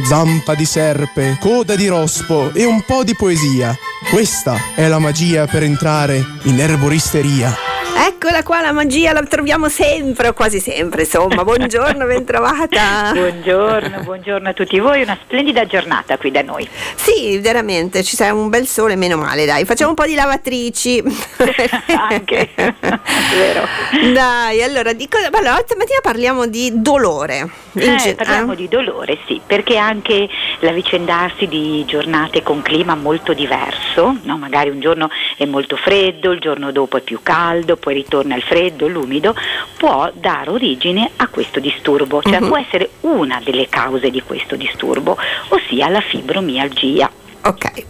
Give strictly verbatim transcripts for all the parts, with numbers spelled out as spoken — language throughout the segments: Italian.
zampa di serpe, coda di rospo e un po' di poesia. Questa è la magia per entrare in erboristeria. Eccola qua, la magia la troviamo sempre, o quasi sempre, insomma. Buongiorno, bentrovata. Buongiorno, buongiorno a tutti voi, una splendida giornata qui da noi. Sì, veramente, ci sarà un bel sole, meno male, dai. Facciamo un po' di lavatrici. Anche, vero. Dai, allora, di cosa, allora, stamattina parliamo di dolore. Eh, ge- parliamo eh? di dolore, sì, perché anche l'avvicendarsi di giornate con clima molto diverso, no? Magari un giorno è molto freddo, il giorno dopo è più caldo, poi ritorna il freddo, l'umido, può dare origine a questo disturbo, cioè uh-huh. può essere una delle cause di questo disturbo, ossia la fibromialgia. Ok.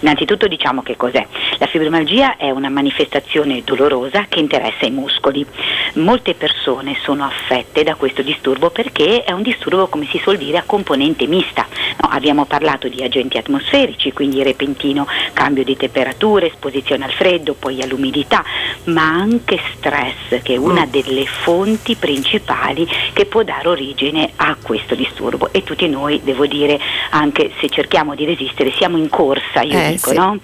Innanzitutto diciamo che cos'è. La fibromialgia è una manifestazione dolorosa che interessa i muscoli. Molte persone sono affette da questo disturbo perché è un disturbo, come si suol dire, a componente mista. No, abbiamo parlato di agenti atmosferici, quindi repentino cambio di temperature, esposizione al freddo, poi all'umidità, ma anche stress, che è una delle fonti principali che può dare origine a questo disturbo. E tutti noi, devo dire, anche se cerchiamo di resistere, siamo in corsa, io eh, dico, sì. no?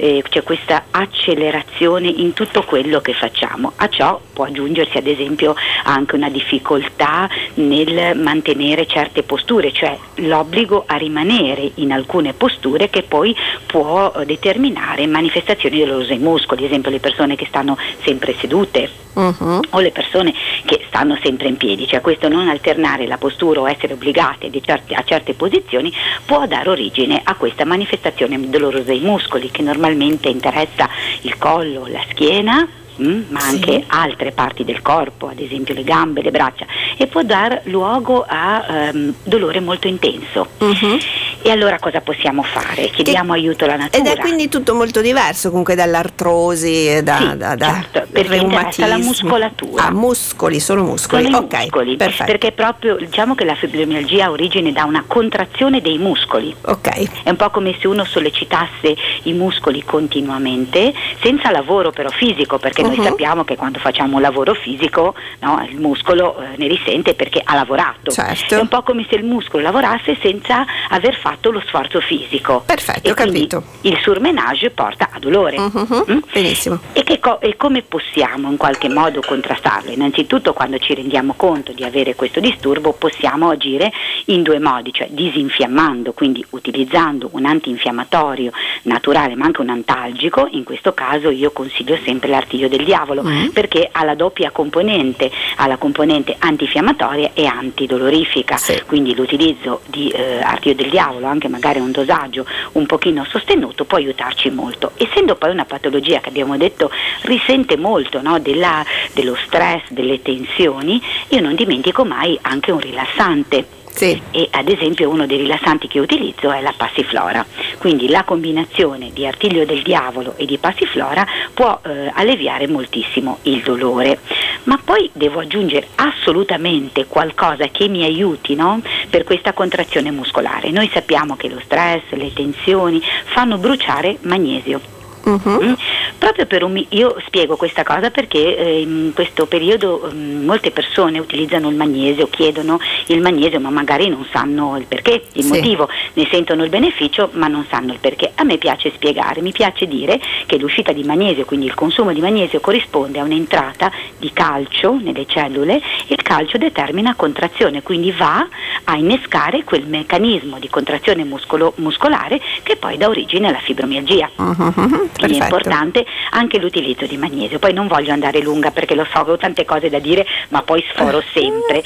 Eh, c'è questa accelerazione in tutto quello che facciamo. A ciò può aggiungersi ad esempio anche una difficoltà nel mantenere certe posture, cioè l'obbligo a rimanere in alcune posture che poi può determinare manifestazioni dolorose ai muscoli, ad esempio le persone che stanno sempre sedute uh-huh. o le persone che stanno sempre in piedi, cioè questo non alternare la postura o essere obbligate di certi, a certe posizioni può dare origine a questa manifestazione dolorosa ai muscoli, che normalmente interessa il collo, la schiena, mh, ma sì. anche altre parti del corpo, ad esempio le gambe, le braccia, e può dar luogo a um, dolore molto intenso. Uh-huh. E allora cosa possiamo fare? Chiediamo che, aiuto alla natura. Ed è quindi tutto molto diverso comunque dall'artrosi e da, sì, da, da certo, perché interessa la muscolatura. Ah, muscoli, solo muscoli. Solo ok, muscoli, perfetto. Perché proprio diciamo che la fibromialgia ha origine da una contrazione dei muscoli. Ok. È un po' come se uno sollecitasse i muscoli continuamente, senza lavoro però fisico, perché uh-huh. noi sappiamo che quando facciamo un lavoro fisico, no, il muscolo eh, ne risente perché ha lavorato. Certo. È un po' come se il muscolo lavorasse senza aver fatto fatto lo sforzo fisico. Perfetto, ho capito. Il surmenage porta a dolore. Uh-huh, mm? Benissimo. E, che co- e come possiamo in qualche modo contrastarlo? Innanzitutto, quando ci rendiamo conto di avere questo disturbo, possiamo agire in due modi, cioè disinfiammando, quindi utilizzando un antinfiammatorio naturale ma anche un antalgico. In questo caso io consiglio sempre l'artiglio del diavolo uh-huh. perché ha la doppia componente, ha la componente antinfiammatoria e antidolorifica. Sì. Quindi l'utilizzo di eh, artiglio del diavolo, anche magari un dosaggio un pochino sostenuto, può aiutarci molto. Essendo poi una patologia che abbiamo detto risente molto, no, della, dello stress, delle tensioni, io non dimentico mai anche un rilassante. Sì. E ad esempio uno dei rilassanti che utilizzo è la passiflora, quindi la combinazione di artiglio del diavolo e di passiflora può eh, alleviare moltissimo il dolore. Ma poi devo aggiungere assolutamente qualcosa che mi aiuti, no? Per questa contrazione muscolare. Noi sappiamo che lo stress, le tensioni fanno bruciare magnesio. Uh-huh. Mm. Proprio per un, io spiego questa cosa perché eh, in questo periodo mh, molte persone utilizzano il magnesio, chiedono il magnesio, ma magari non sanno il perché, il sì. motivo, ne sentono il beneficio ma non sanno il perché. A me piace spiegare, mi piace dire che l'uscita di magnesio, quindi il consumo di magnesio, corrisponde a un'entrata di calcio nelle cellule e il calcio determina contrazione, quindi va a innescare quel meccanismo di contrazione muscolo, muscolare che poi dà origine alla fibromialgia. Uh-huh. Quindi è importante anche l'utilizzo di magnesio. Poi non voglio andare lunga perché lo so, avevo tante cose da dire ma poi sforo sempre.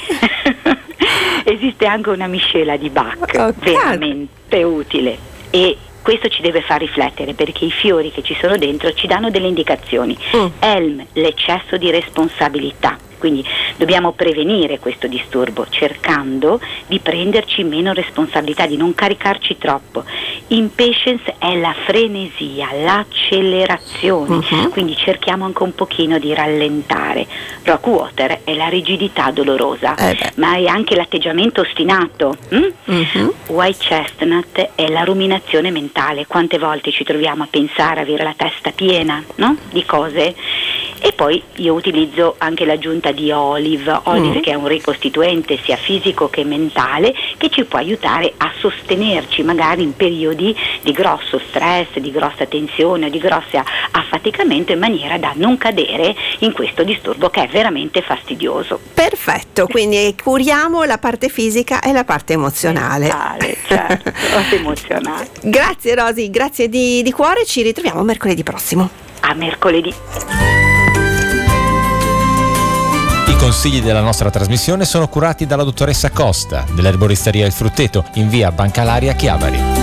Esiste anche una miscela di Bach oh, veramente God. utile, e questo ci deve far riflettere perché i fiori che ci sono dentro ci danno delle indicazioni. mm. Elm, l'eccesso di responsabilità. Quindi dobbiamo prevenire questo disturbo cercando di prenderci meno responsabilità, di non caricarci troppo. Impatience è la frenesia, l'accelerazione, uh-huh. quindi cerchiamo anche un pochino di rallentare. Rockwater è la rigidità dolorosa, eh ma è anche l'atteggiamento ostinato. Mm? Uh-huh. White Chestnut è la ruminazione mentale. Quante volte ci troviamo a pensare, avere la testa piena, no? di cose. E poi io utilizzo anche l'aggiunta di Olive, Olive mm. che è un ricostituente sia fisico che mentale, che ci può aiutare a sostenerci magari in periodi di grosso stress, di grossa tensione, di grosso affaticamento, in maniera da non cadere in questo disturbo che è veramente fastidioso. Perfetto, quindi curiamo la parte fisica e la parte emozionale. Mentale, certo, emozionale. Grazie Rosy, grazie di, di cuore, ci ritroviamo mercoledì prossimo. A mercoledì. I consigli della nostra trasmissione sono curati dalla dottoressa Costa dell'erboristeria Il Frutteto in via Bancalaria, Chiavari.